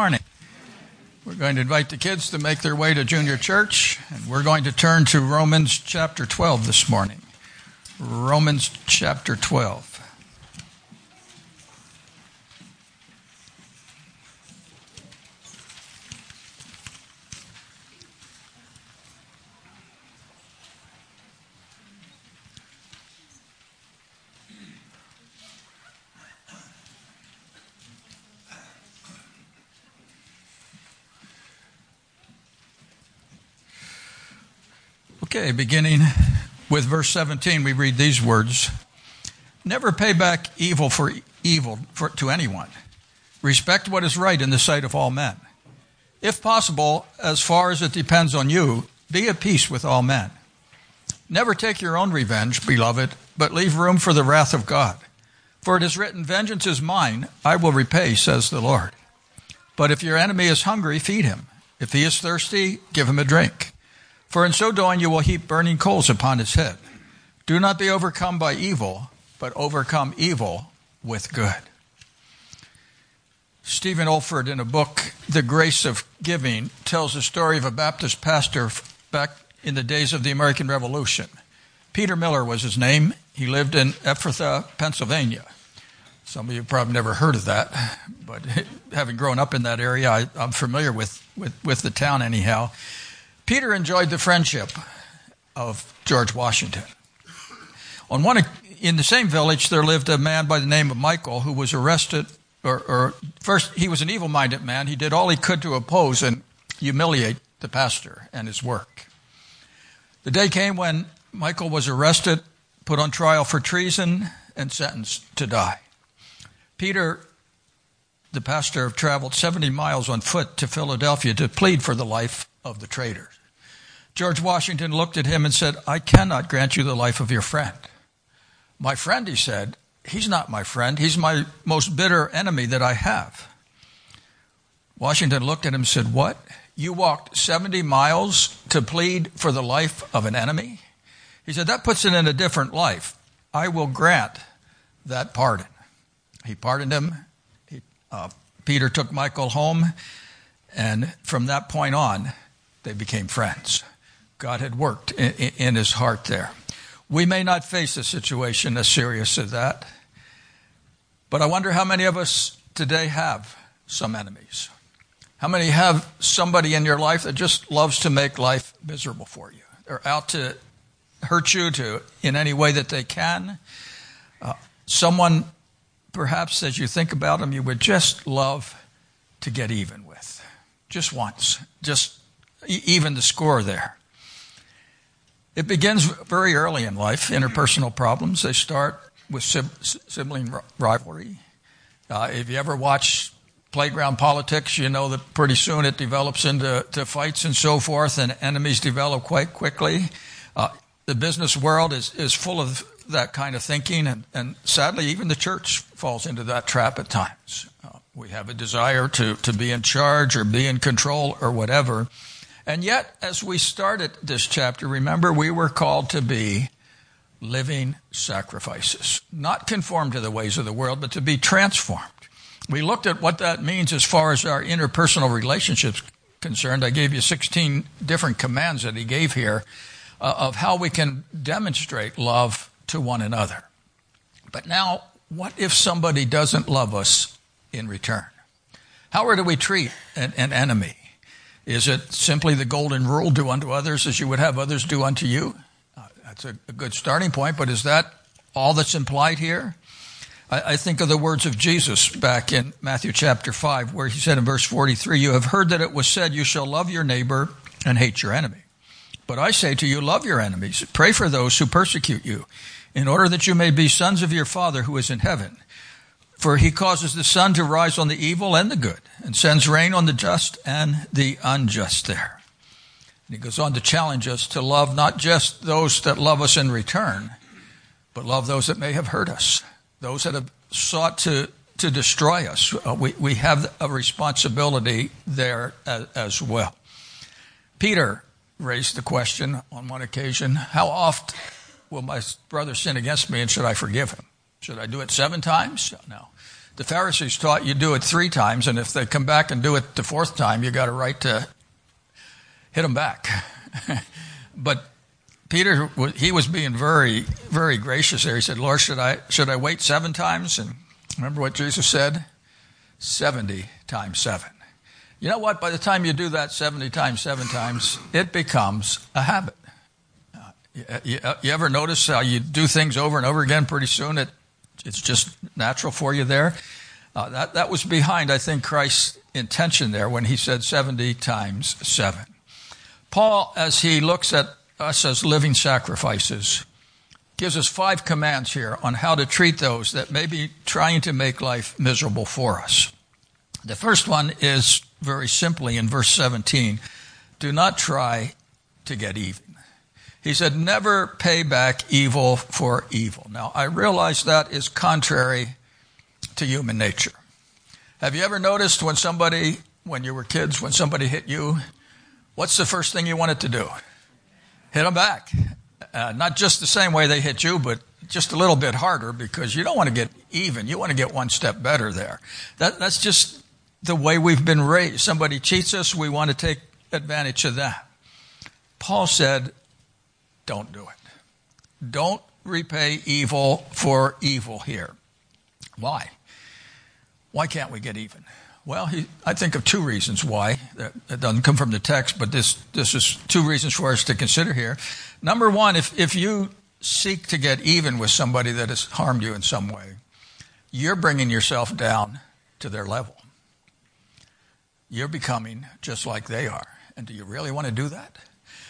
morning. We're going to invite the kids to make their way to junior church, and we're going to turn to Romans chapter 12 this morning. Romans chapter 12. Okay, beginning with verse 17, we read these words. Never pay back evil for evil to anyone. Respect what is right in the sight of all men. If possible, as far as it depends on you, be at peace with all men. Never take your own revenge, beloved, but leave room for the wrath of God. For it is written, "Vengeance is mine, I will repay, says the Lord." But if your enemy is hungry, feed him. If he is thirsty, give him a drink. For in so doing you will heap burning coals upon his head. Do not be overcome by evil, but overcome evil with good. Stephen Olford, in a book, The Grace of Giving, tells the story of a Baptist pastor back in the days of the American Revolution. Peter Miller was his name. He lived in Ephrata, Pennsylvania. Some of you probably never heard of that, but having grown up in that area, I'm familiar with the town anyhow. Peter enjoyed the friendship of George Washington. In the same village, there lived a man by the name of Michael who was arrested. First, he was an evil-minded man. He did all he could to oppose and humiliate the pastor and his work. The day came when Michael was arrested, put on trial for treason, and sentenced to die. Peter, the pastor, traveled 70 miles on foot to Philadelphia to plead for the life of the traitors. George Washington looked at him and said, "I cannot grant you the life of your friend." "My friend," he said, "he's not my friend. He's my most bitter enemy that I have." Washington looked at him and said, "What? You walked 70 miles to plead for the life of an enemy?" He said, "That puts it in a different life. I will grant that pardon." He pardoned him. Peter took Michael home, and from that point on, they became friends. God had worked in his heart there. We may not face a situation as serious as that, but I wonder how many of us today have some enemies. How many have somebody in your life that just loves to make life miserable for you? They're out to hurt you in any way that they can. Someone, perhaps as you think about them, you would just love to get even with. Just once, just even the score there. It begins very early in life, interpersonal problems. They start with sibling rivalry. If you ever watch playground politics, you know that pretty soon it develops into fights and so forth, and enemies develop quite quickly. The business world is full of that kind of thinking, and sadly, even the church falls into that trap at times. We have a desire to be in charge or be in control or whatever. And yet, as we started this chapter, remember, we were called to be living sacrifices, not conformed to the ways of the world, but to be transformed. We looked at what that means as far as our interpersonal relationships concerned. I gave you 16 different commands that he gave here of how we can demonstrate love to one another. But now, what if somebody doesn't love us in return? How do we treat an enemy? Is it simply the golden rule, do unto others as you would have others do unto you? That's a good starting point, but is that all that's implied here? I think of the words of Jesus back in Matthew chapter 5, where he said in verse 43, "You have heard that it was said, you shall love your neighbor and hate your enemy. But I say to you, love your enemies, pray for those who persecute you, in order that you may be sons of your Father who is in heaven. For he causes the sun to rise on the evil and the good, and sends rain on the just and the unjust there." And he goes on to challenge us to love not just those that love us in return, but love those that may have hurt us, those that have sought to destroy us. We have a responsibility there as well. Peter raised the question on one occasion, how oft will my brother sin against me and should I forgive him? Should I do it 7 times? No. The Pharisees taught you do it three times, and if they come back and do it the fourth time, you got a right to hit them back. But Peter, he was being very, very gracious there. He said, Lord, should I wait 7 times? And remember what Jesus said? 70 times 7. You know what? By the time you do that 70 times 7 times, it becomes a habit. You ever notice how you do things over and over again? Pretty soon it's just natural for you there. That was behind, I think, Christ's intention there when he said 70 times 7. Paul, as he looks at us as living sacrifices, gives us 5 commands here on how to treat those that may be trying to make life miserable for us. The first one is very simply in verse 17, do not try to get even. He said, never pay back evil for evil. Now, I realize that is contrary to human nature. Have you ever noticed when you were kids, when somebody hit you, what's the first thing you wanted to do? Hit them back. Not just the same way they hit you, but just a little bit harder, because you don't want to get even. You want to get one step better there. That's just the way we've been raised. Somebody cheats us, we want to take advantage of that. Paul said, don't do it. Don't repay evil for evil here. Why? Why can't we get even? Well, I think of 2 reasons why. That doesn't come from the text, but this is 2 reasons for us to consider here. Number one, if you seek to get even with somebody that has harmed you in some way, you're bringing yourself down to their level. You're becoming just like they are. And do you really want to do that?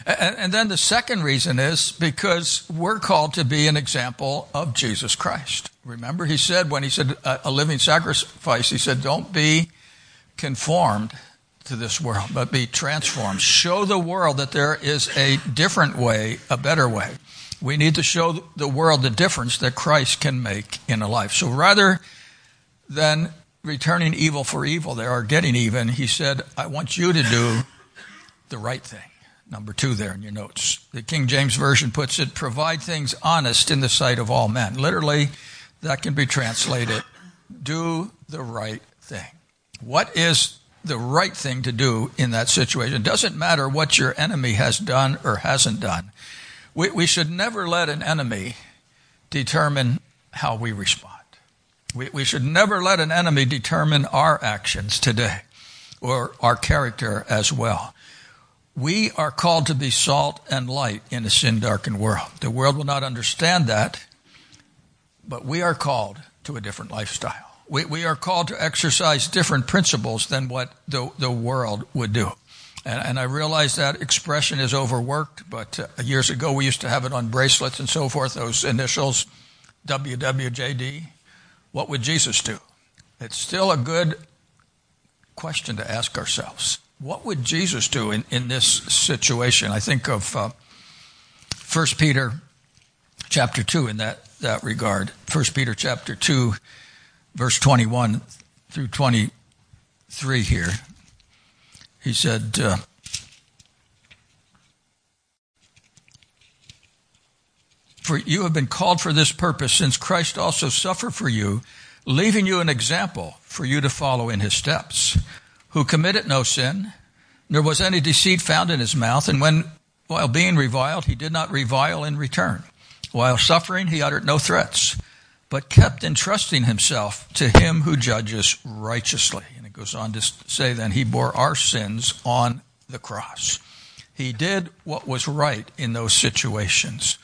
And then the second reason is because we're called to be an example of Jesus Christ. Remember, when he said a living sacrifice, he said, don't be conformed to this world, but be transformed. Show the world that there is a different way, a better way. We need to show the world the difference that Christ can make in a life. So rather than returning evil for evil there or getting even, he said, I want you to do the right thing. Number 2 there in your notes. The King James Version puts it, provide things honest in the sight of all men. Literally, that can be translated, do the right thing. What is the right thing to do in that situation? It doesn't matter what your enemy has done or hasn't done. We should never let an enemy determine how we respond. We should never let an enemy determine our actions today or our character as well. We are called to be salt and light in a sin-darkened world. The world will not understand that, but we are called to a different lifestyle. We are called to exercise different principles than what the world would do. And I realize that expression is overworked, but years ago we used to have it on bracelets and so forth, those initials, WWJD. What would Jesus do? It's still a good question to ask ourselves. What would Jesus do in this situation? I think of 1 Peter chapter 2 in that regard. 1 Peter chapter 2, verse 21 through 23 here. He said, for you have been called for this purpose, since Christ also suffered for you, leaving you an example for you to follow in his steps, who committed no sin, nor was any deceit found in his mouth, and while being reviled, he did not revile in return. While suffering, he uttered no threats, but kept entrusting himself to him who judges righteously. And it goes on to say, then, he bore our sins on the cross. He did what was right in those situations.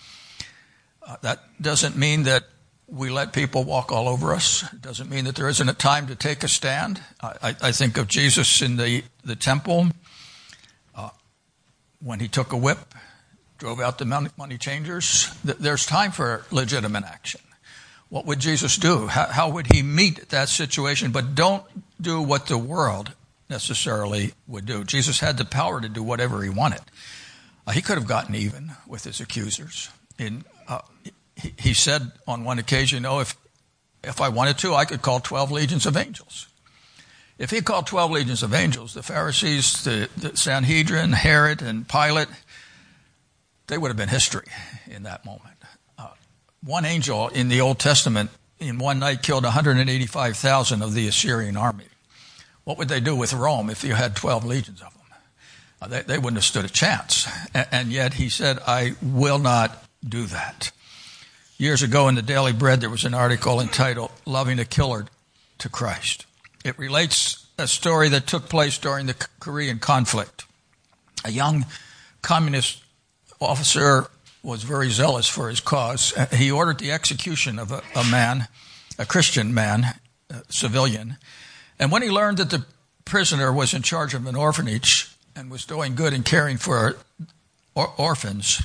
That doesn't mean that we let people walk all over us. It doesn't mean that there isn't a time to take a stand. I think of Jesus in the temple when he took a whip, drove out the money changers. There's time for legitimate action. What would Jesus do? How would he meet that situation? But don't do what the world necessarily would do. Jesus had the power to do whatever he wanted. He could have gotten even with his accusers. He said on one occasion, if I wanted to, I could call 12 legions of angels. If he called 12 legions of angels, the Pharisees, the Sanhedrin, Herod, and Pilate, they would have been history in that moment. One angel in the Old Testament in one night killed 185,000 of the Assyrian army. What would they do with Rome if you had 12 legions of them? They wouldn't have stood a chance. And yet he said, I will not do that. Years ago in the Daily Bread, there was an article entitled, Loving a Killer to Christ. It relates a story that took place during the Korean conflict. A young communist officer was very zealous for his cause. He ordered the execution of a man, a Christian man, a civilian. And when he learned that the prisoner was in charge of an orphanage and was doing good and caring for orphans,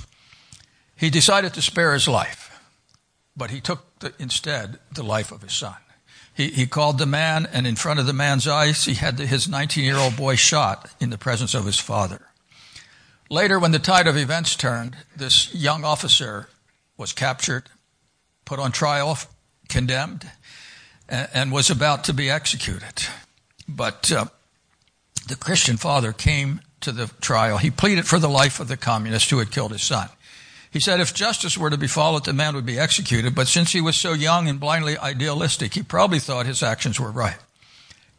he decided to spare his life. But he took instead the life of his son. He called the man, and in front of the man's eyes, he had his 19-year-old boy shot in the presence of his father. Later, when the tide of events turned, this young officer was captured, put on trial, condemned, and was about to be executed. But the Christian father came to the trial. He pleaded for the life of the communist who had killed his son. He said if justice were to be followed, the man would be executed, but since he was so young and blindly idealistic, he probably thought his actions were right.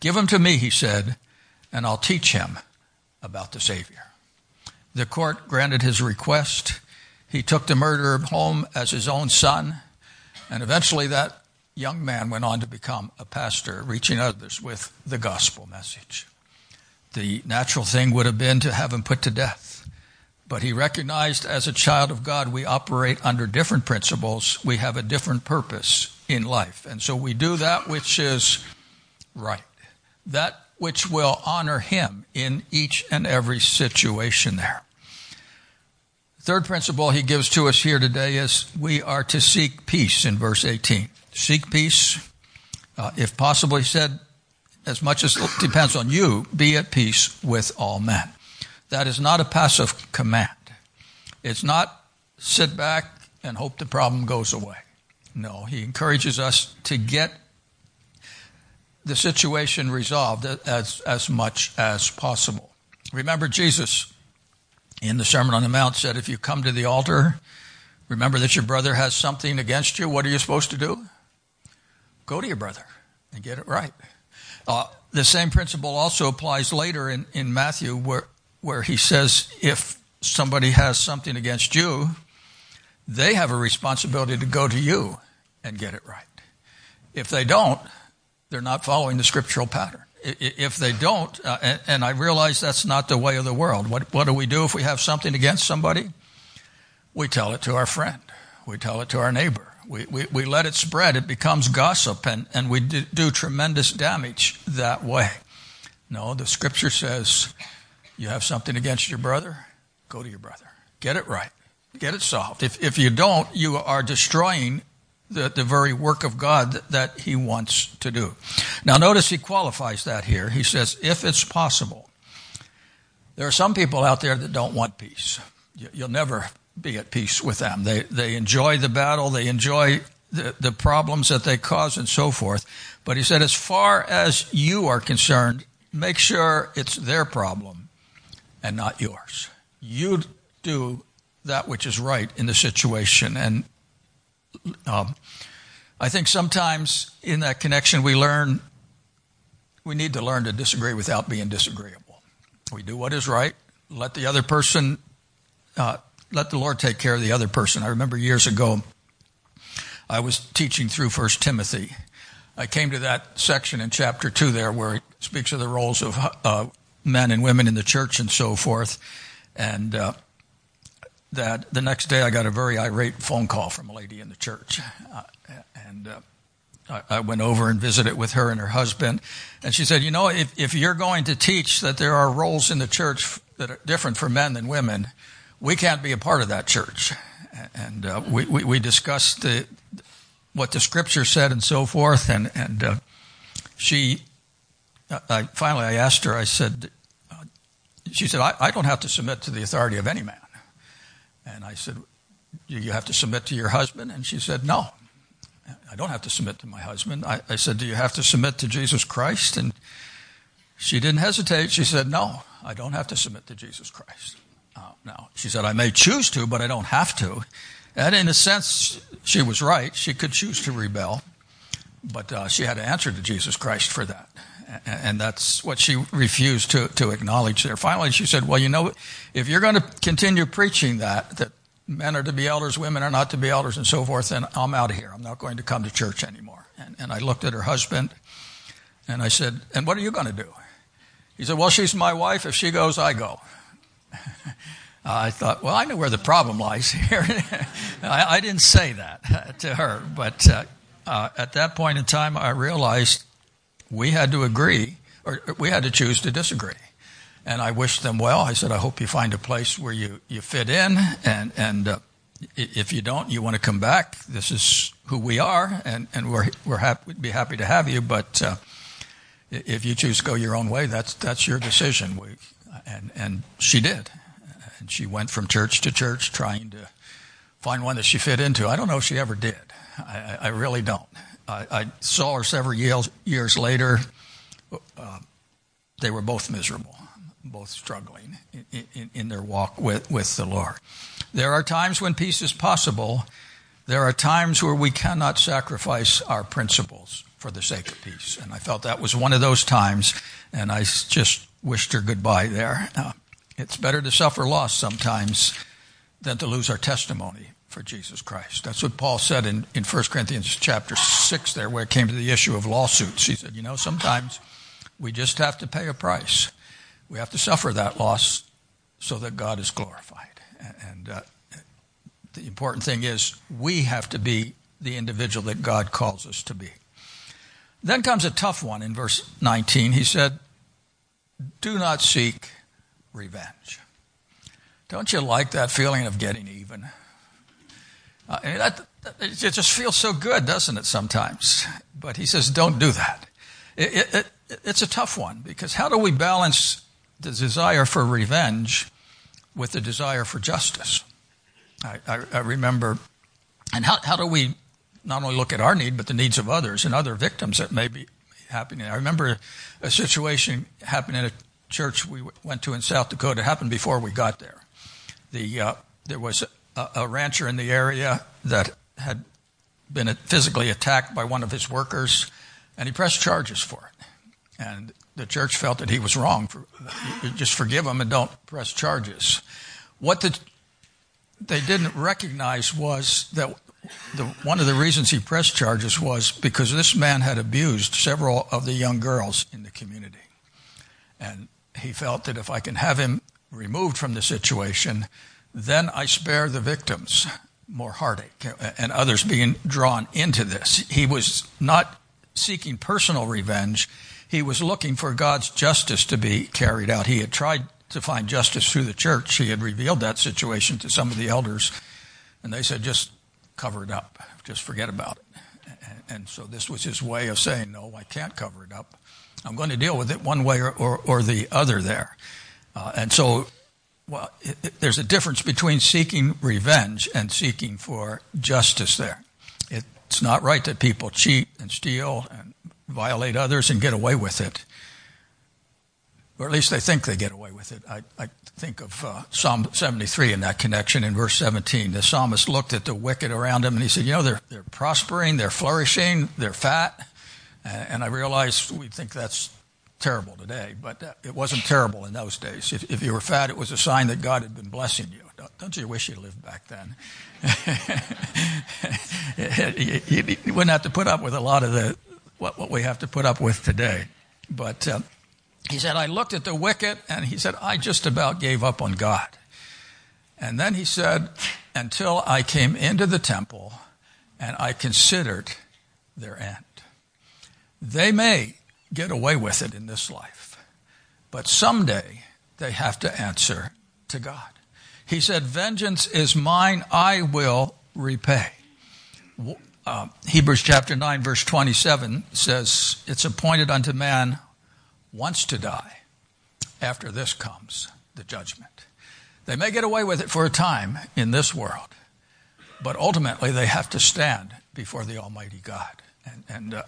Give him to me, he said, and I'll teach him about the Savior. The court granted his request. He took the murderer home as his own son, and eventually that young man went on to become a pastor, reaching others with the gospel message. The natural thing would have been to have him put to death, but he recognized as a child of God we operate under different principles. We have a different purpose in life, and so we do that which is right, that which will honor him in each and every situation there. Third principle he gives to us here today is we are to seek peace in verse 18. Seek peace, if possible, he said, as much as depends on you, be at peace with all men. That is not a passive command. It's not sit back and hope the problem goes away. No, he encourages us to get the situation resolved as much as possible. Remember, Jesus in the Sermon on the Mount said, if you come to the altar, remember that your brother has something against you. What are you supposed to do? Go to your brother and get it right. The same principle also applies later in Matthew where he says, if somebody has something against you, they have a responsibility to go to you and get it right. If they don't, they're not following the scriptural pattern. If they don't, and I realize that's not the way of the world. What do we do if we have something against somebody? We tell it to our friend. We tell it to our neighbor. We let it spread. It becomes gossip, and we do tremendous damage that way. No, the scripture says you have something against your brother, go to your brother. Get it right. Get it solved. If you don't, you are destroying the very work of God that he wants to do. Now notice he qualifies that here. He says, if it's possible. There are some people out there that don't want peace. You'll never be at peace with them. They enjoy the battle. They enjoy the problems that they cause and so forth. But he said, as far as you are concerned, make sure it's their problem and not yours. You do that which is right in the situation. And I think sometimes in that connection we need to learn to disagree without being disagreeable. We do what is right. Let the other person, let the Lord take care of the other person. I remember years ago, I was teaching through 1 Timothy. I came to that section in chapter 2 there where it speaks of the roles of men and women in the church and so forth. And that the next day I got a very irate phone call from a lady in the church. I went over and visited with her and her husband. And she said, you know, if you're going to teach that there are roles in the church that are different for men than women, we can't be a part of that church. And we discussed what the scripture said and so forth. And I asked her, I said, she said, I don't have to submit to the authority of any man. And I said, do you have to submit to your husband? And she said, no, I don't have to submit to my husband. I said, do you have to submit to Jesus Christ? And she didn't hesitate. She said, no, I don't have to submit to Jesus Christ. No, she said, I may choose to, but I don't have to. And in a sense, she was right. She could choose to rebel. But she had to answer to Jesus Christ for that. And that's what she refused to acknowledge there. Finally, she said, well, you know, if you're going to continue preaching that men are to be elders, women are not to be elders, and so forth, then I'm out of here. I'm not going to come to church anymore. And I looked at her husband, and I said, and what are you going to do? He said, well, she's my wife. If she goes, I go. I thought, well, I know where the problem lies here. I didn't say that to her. But at that point in time, I realized we had to agree, or we had to choose to disagree. And I wished them well. I said, I hope you find a place where you fit in. And if you don't, you want to come back. This is who we are, and we'd be happy to have you. But if you choose to go your own way, that's your decision. And she did. And she went from church to church trying to find one that she fit into. I don't know if she ever did. I really don't. I saw her several years later. They were both miserable, both struggling in their walk with the Lord. There are times when peace is possible. There are times where we cannot sacrifice our principles for the sake of peace. And I felt that was one of those times, and I just wished her goodbye there. It's better to suffer loss sometimes than to lose our testimony for Jesus Christ. That's what Paul said in 1 Corinthians chapter 6 there, where it came to the issue of lawsuits. He said, you know, sometimes we just have to pay a price. We have to suffer that loss so that God is glorified. And the important thing is we have to be the individual that God calls us to be. Then comes a tough one in verse 19. He said, do not seek revenge. Don't you like that feeling of getting even? I mean, it just feels so good, doesn't it, sometimes? But he says, don't do that. It's a tough one, because how do we balance the desire for revenge with the desire for justice? I remember, and how do we not only look at our need, but the needs of others and other victims that may be happening? I remember a situation happened in a church we went to in South Dakota. It happened before we got there. There was a rancher in the area that had been physically attacked by one of his workers, and he pressed charges for it. And the church felt that he was wrong. Just forgive him and don't press charges. What they didn't recognize was that one of the reasons he pressed charges was because this man had abused several of the young girls in the community. And he felt that if I can have him removed from the situation, then I spare the victims more heartache and others being drawn into this. He was not seeking personal revenge. He was looking for God's justice to be carried out. He had tried to find justice through the church. He had revealed that situation to some of the elders, and they said, just cover it up. Just forget about it. And so this was his way of saying, no, I can't cover it up. I'm going to deal with it one way or the other there. And so, well, there's a difference between seeking revenge and seeking for justice there. It's not right that people cheat and steal and violate others and get away with it. Or at least they think they get away with it. I think of Psalm 73 in that connection in verse 17. The psalmist looked at the wicked around him and he said, you know, they're prospering, they're flourishing, they're fat. And I realize we think that's terrible today, but it wasn't terrible in those days. If you were fat, it was a sign that God had been blessing you. Don't you wish you lived back then? You wouldn't have to put up with a lot of what we have to put up with today. But he said, I looked at the wicked, and he said, I just about gave up on God. And then he said, until I came into the temple and I considered their end. They may get away with it in this life, but someday they have to answer to God. He said, vengeance is mine, I will repay. Hebrews chapter 9, verse 27 says, it's appointed unto man once to die. After this comes the judgment. They may get away with it for a time in this world, but ultimately they have to stand before the Almighty God. And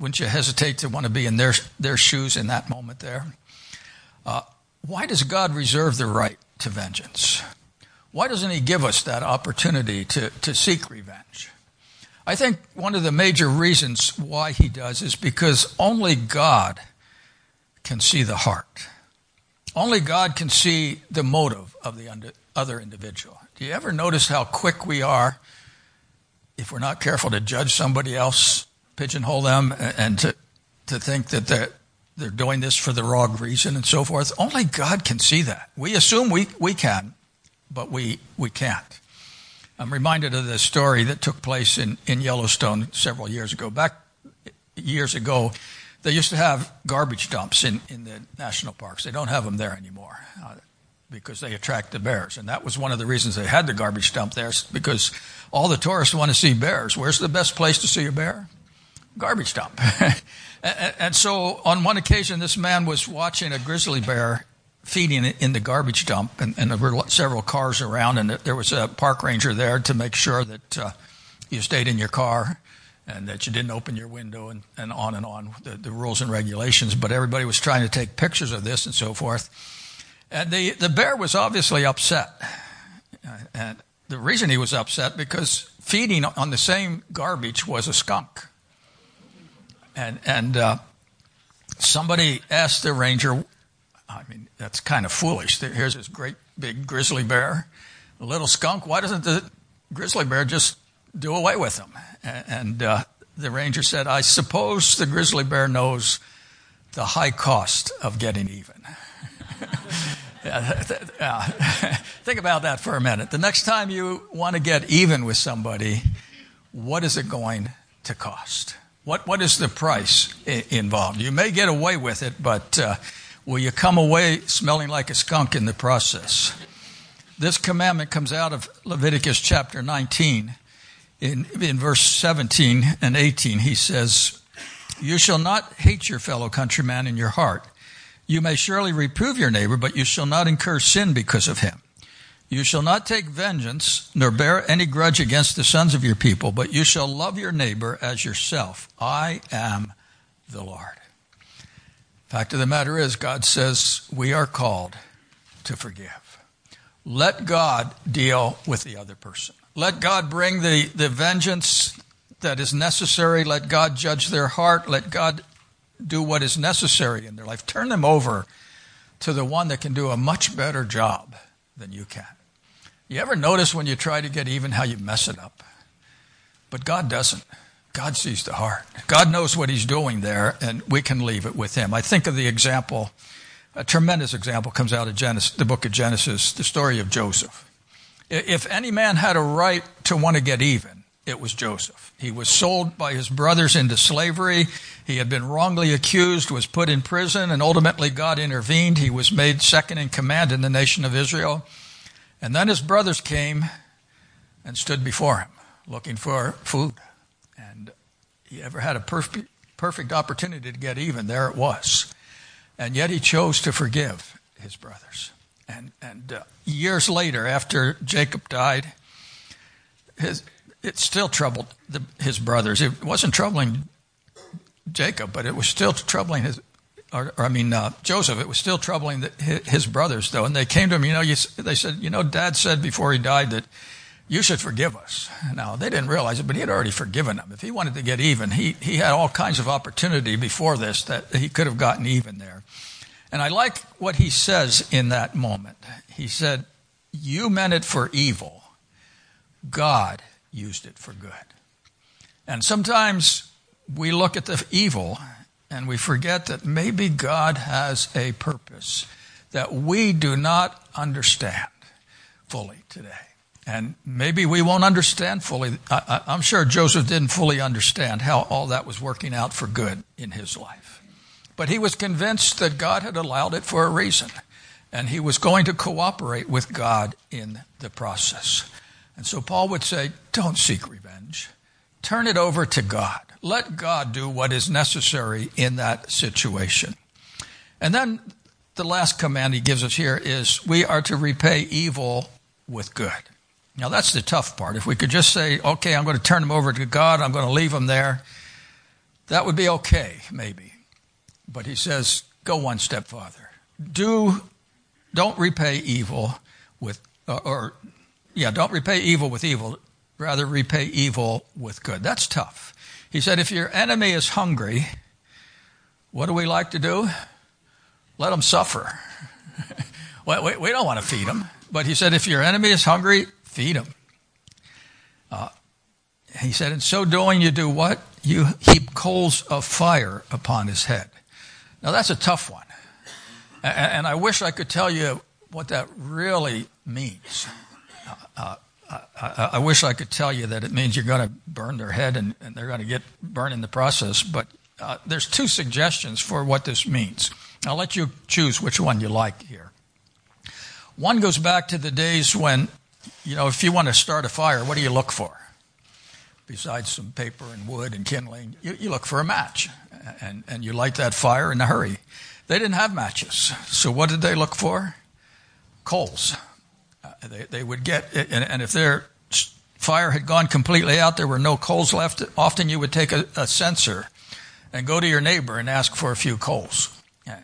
wouldn't you hesitate to want to be in their shoes in that moment there? Why does God reserve the right to vengeance? Why doesn't he give us that opportunity to seek revenge? I think one of the major reasons why he does is because only God can see the heart. Only God can see the motive of the other individual. Do you ever notice how quick we are, if we're not careful, to judge somebody else, pigeonhole them, and to think that they're doing this for the wrong reason and so forth? Only God can see that. We assume we can, but we can't. I'm reminded of the story that took place in Yellowstone several years ago. Back years ago, they used to have garbage dumps in the national parks. They don't have them there anymore because they attract the bears. And that was one of the reasons they had the garbage dump there, because all the tourists want to see bears. Where's the best place to see a bear? Garbage dump. And so on one occasion, this man was watching a grizzly bear feeding in the garbage dump, and there were several cars around, and there was a park ranger there to make sure that you stayed in your car and that you didn't open your window and on and on, the rules and regulations. But everybody was trying to take pictures of this and so forth. And the bear was obviously upset. And the reason he was upset, because feeding on the same garbage was a skunk. And somebody asked the ranger, I mean, that's kind of foolish. Here's this great big grizzly bear, a little skunk. Why doesn't the grizzly bear just do away with him? And the ranger said, I suppose the grizzly bear knows the high cost of getting even. Think about that for a minute. The next time you want to get even with somebody, what is it going to cost? What is the price involved? You may get away with it, but will you come away smelling like a skunk in the process? This commandment comes out of Leviticus chapter 19. In verse 17 and 18, he says, you shall not hate your fellow countryman in your heart. You may surely reprove your neighbor, but you shall not incur sin because of him. You shall not take vengeance, nor bear any grudge against the sons of your people, but you shall love your neighbor as yourself. I am the Lord. Fact of the matter is, God says we are called to forgive. Let God deal with the other person. Let God bring the vengeance that is necessary. Let God judge their heart. Let God do what is necessary in their life. Turn them over to the one that can do a much better job than you can. You ever notice when you try to get even how you mess it up? But God doesn't. God sees the heart. God knows what he's doing there, and we can leave it with him. I think of the example, a tremendous example comes out of Genesis, the book of Genesis, the story of Joseph. If any man had a right to want to get even, it was Joseph. He was sold by his brothers into slavery. He had been wrongly accused, was put in prison, and ultimately God intervened. He was made second in command in the nation of Israel. And then his brothers came and stood before him looking for food. And he ever had a perfect opportunity to get even. There it was. And yet he chose to forgive his brothers. And years later, after Jacob died, it still troubled his brothers. It wasn't troubling Jacob, but it was still troubling Joseph. It was still troubling his brothers, though. And they came to him, they said, Dad said before he died that you should forgive us. Now, they didn't realize it, but he had already forgiven them. If he wanted to get even, he had all kinds of opportunity before this that he could have gotten even there. And I like what he says in that moment. He said, you meant it for evil. God used it for good. And sometimes we look at the evil and we forget that maybe God has a purpose that we do not understand fully today. And maybe we won't understand fully. I'm sure Joseph didn't fully understand how all that was working out for good in his life. But he was convinced that God had allowed it for a reason, and he was going to cooperate with God in the process. And so Paul would say, don't seek revenge. Turn it over to God. Let God do what is necessary in that situation. And then the last command he gives us here is we are to repay evil with good. Now, that's the tough part. If we could just say, okay, I'm going to turn them over to God, I'm going to leave them there, that would be okay, maybe. But he says, go one step farther. Don't repay evil with evil. Rather repay evil with good. That's tough. He said, if your enemy is hungry, what do we like to do? Let them suffer. We don't want to feed them. But he said, if your enemy is hungry, feed him. He said, in so doing, you do what? You heap coals of fire upon his head. Now, that's a tough one. And I wish I could tell you what that really means. I wish I could tell you that it means you're going to burn their head and they're going to get burned in the process. But there's two suggestions for what this means. I'll let you choose which one you like here. One goes back to the days when, you know, if you want to start a fire, what do you look for? Besides some paper and wood and kindling, you look for a match and you light that fire in a hurry. They didn't have matches. So what did they look for? Coals. They would get, and if their fire had gone completely out, there were no coals left, often you would take a censer and go to your neighbor and ask for a few coals.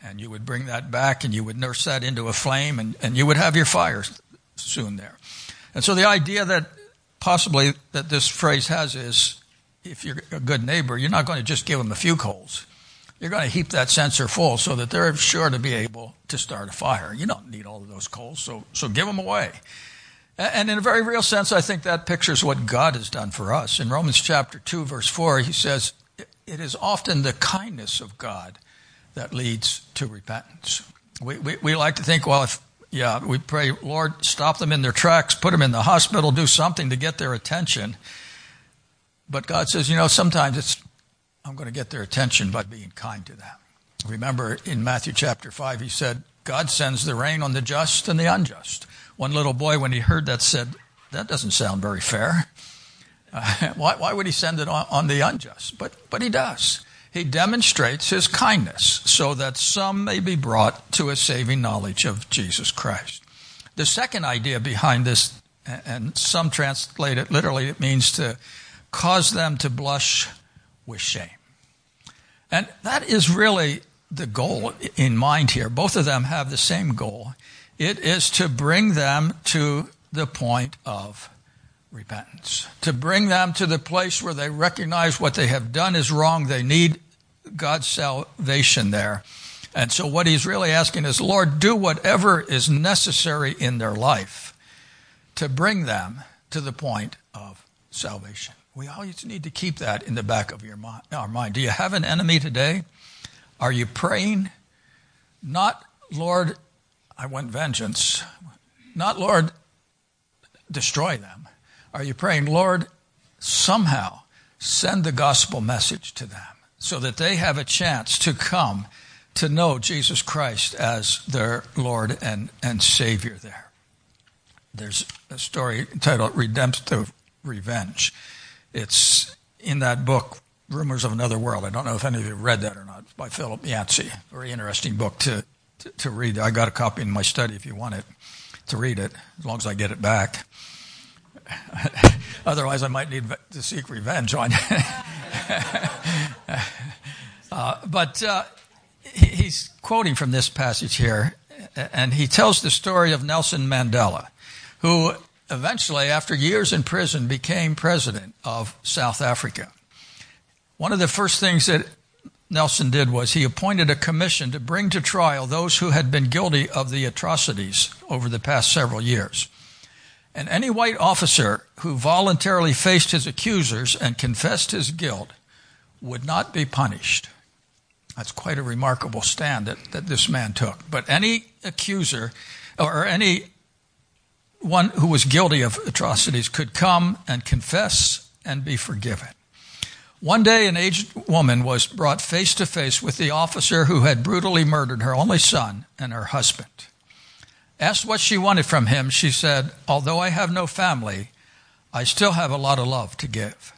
And you would bring that back and you would nurse that into a flame and you would have your fire soon there. And so the idea that possibly that this phrase has is, if you're a good neighbor, you're not going to just give them a few coals. You're going to heap that censer full so that they're sure to be able to start a fire. You don't need all of those coals, so give them away. And in a very real sense, I think that pictures what God has done for us. In Romans chapter 2, verse 4, he says, it is often the kindness of God that leads to repentance. We like to think, well, we pray, Lord, stop them in their tracks, put them in the hospital, do something to get their attention. But God says, you know, sometimes I'm going to get their attention by being kind to them. Remember in Matthew chapter 5, he said, God sends the rain on the just and the unjust. One little boy, when he heard that, said, that doesn't sound very fair. Why would he send it on the unjust? But he does. He demonstrates his kindness so that some may be brought to a saving knowledge of Jesus Christ. The second idea behind this, and some translate it literally, it means to cause them to blush with shame. And that is really the goal in mind here. Both of them have the same goal. It is to bring them to the point of repentance, to bring them to the place where they recognize what they have done is wrong. They need God's salvation there. And so what he's really asking is, Lord, do whatever is necessary in their life to bring them to the point of salvation. We always need to keep that in the back of our mind. Do you have an enemy today? Are you praying? Not, Lord, I want vengeance. Not, Lord, destroy them. Are you praying, Lord, somehow send the gospel message to them so that they have a chance to come to know Jesus Christ as their Lord and Savior there? There's a story titled Redemptive Revenge. It's in that book, Rumors of Another World. I don't know if any of you read that or not. It's by Philip Yancey. Very interesting book to read. I got a copy in my study if you want it to read it, as long as I get it back. Otherwise, I might need to seek revenge on you. But he's quoting from this passage here, and he tells the story of Nelson Mandela, who eventually, after years in prison, became president of South Africa. One of the first things that Nelson did was he appointed a commission to bring to trial those who had been guilty of the atrocities over the past several years. And any white officer who voluntarily faced his accusers and confessed his guilt would not be punished. That's quite a remarkable stand that this man took. But any accuser or any one who was guilty of atrocities could come and confess and be forgiven. One day, an aged woman was brought face to face with the officer who had brutally murdered her only son and her husband. Asked what she wanted from him, she said, although I have no family, I still have a lot of love to give.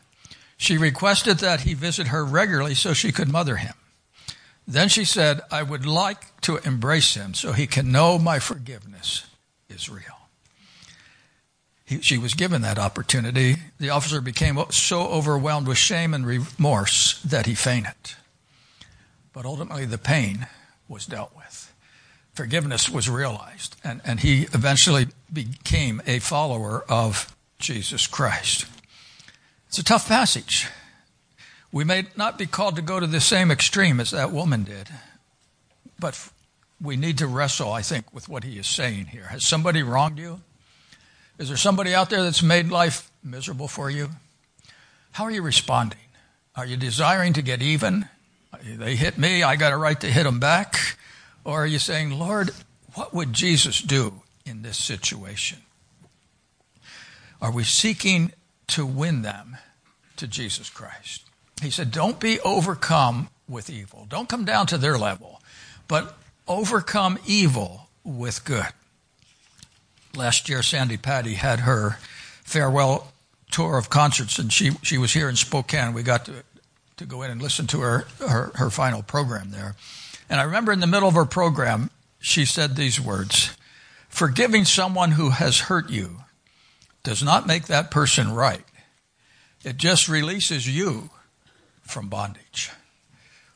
She requested that he visit her regularly so she could mother him. Then she said, I would like to embrace him so he can know my forgiveness is real. She was given that opportunity. The officer became so overwhelmed with shame and remorse that he fainted. But ultimately, the pain was dealt with. Forgiveness was realized, and he eventually became a follower of Jesus Christ. It's a tough passage. We may not be called to go to the same extreme as that woman did, but we need to wrestle, I think, with what he is saying here. Has somebody wronged you? Is there somebody out there that's made life miserable for you? How are you responding? Are you desiring to get even? They hit me, I got a right to hit them back. Or are you saying, Lord, what would Jesus do in this situation? Are we seeking to win them to Jesus Christ? He said, don't be overcome with evil. Don't come down to their level, but overcome evil with good. Last year, Sandy Patty had her farewell tour of concerts, and she was here in Spokane. We got to go in and listen to her final program there. And I remember in the middle of her program, she said these words, "Forgiving someone who has hurt you does not make that person right. It just releases you from bondage."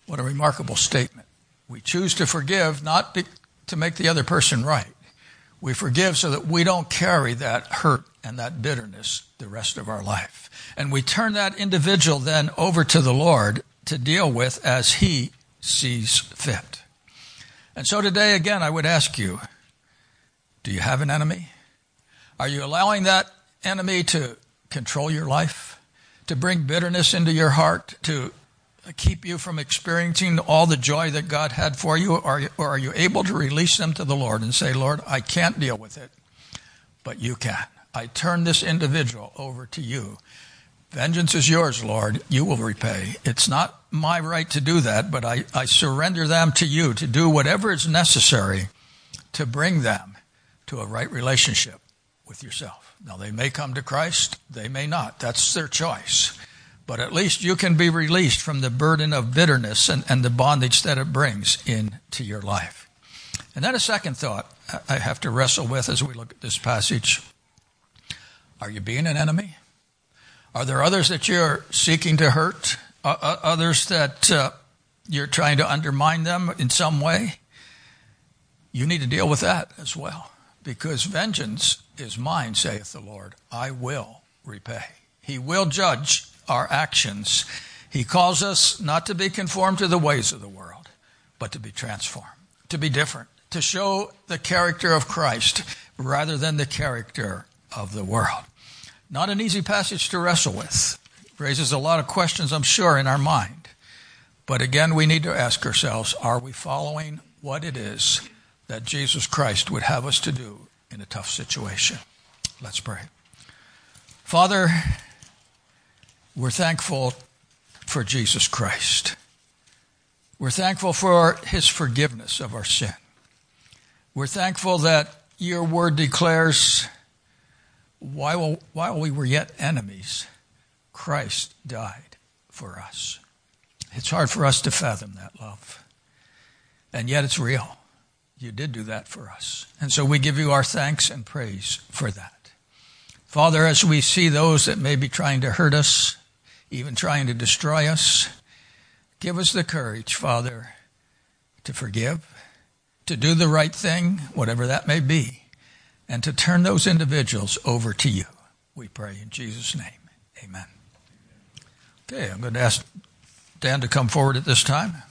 What a remarkable statement. We choose to forgive not to make the other person right. We forgive so that we don't carry that hurt and that bitterness the rest of our life. And we turn that individual then over to the Lord to deal with as he sees fit. And so today, again, I would ask you, do you have an enemy? Are you allowing that enemy to control your life, to bring bitterness into your heart, to keep you from experiencing all the joy that God had for you? Or are you able to release them to the Lord and say, Lord, I can't deal with it, but you can. I turn this individual over to you. Vengeance is yours, Lord. You will repay. It's not my right to do that, but I surrender them to you to do whatever is necessary to bring them to a right relationship with yourself. Now, they may come to Christ. They may not. That's their choice. But at least you can be released from the burden of bitterness and the bondage that it brings into your life. And then a second thought I have to wrestle with as we look at this passage. Are you being an enemy? Are there others that you're seeking to hurt? Others that you're trying to undermine them in some way? You need to deal with that as well. Because vengeance is mine, saith the Lord. I will repay. He will judge our actions. He calls us not to be conformed to the ways of the world, but to be transformed, to be different, to show the character of Christ rather than the character of the world. Not an easy passage to wrestle with. It raises a lot of questions, I'm sure, in our mind. But again, we need to ask ourselves, are we following what it is that Jesus Christ would have us to do in a tough situation? Let's pray. Father, we're thankful for Jesus Christ. We're thankful for his forgiveness of our sin. We're thankful that your word declares, while we were yet enemies, Christ died for us. It's hard for us to fathom that love. And yet it's real. You did do that for us. And so we give you our thanks and praise for that. Father, as we see those that may be trying to hurt us, even trying to destroy us, give us the courage, Father, to forgive, to do the right thing, whatever that may be, and to turn those individuals over to you. We pray in Jesus' name. Amen. Okay, I'm going to ask Dan to come forward at this time.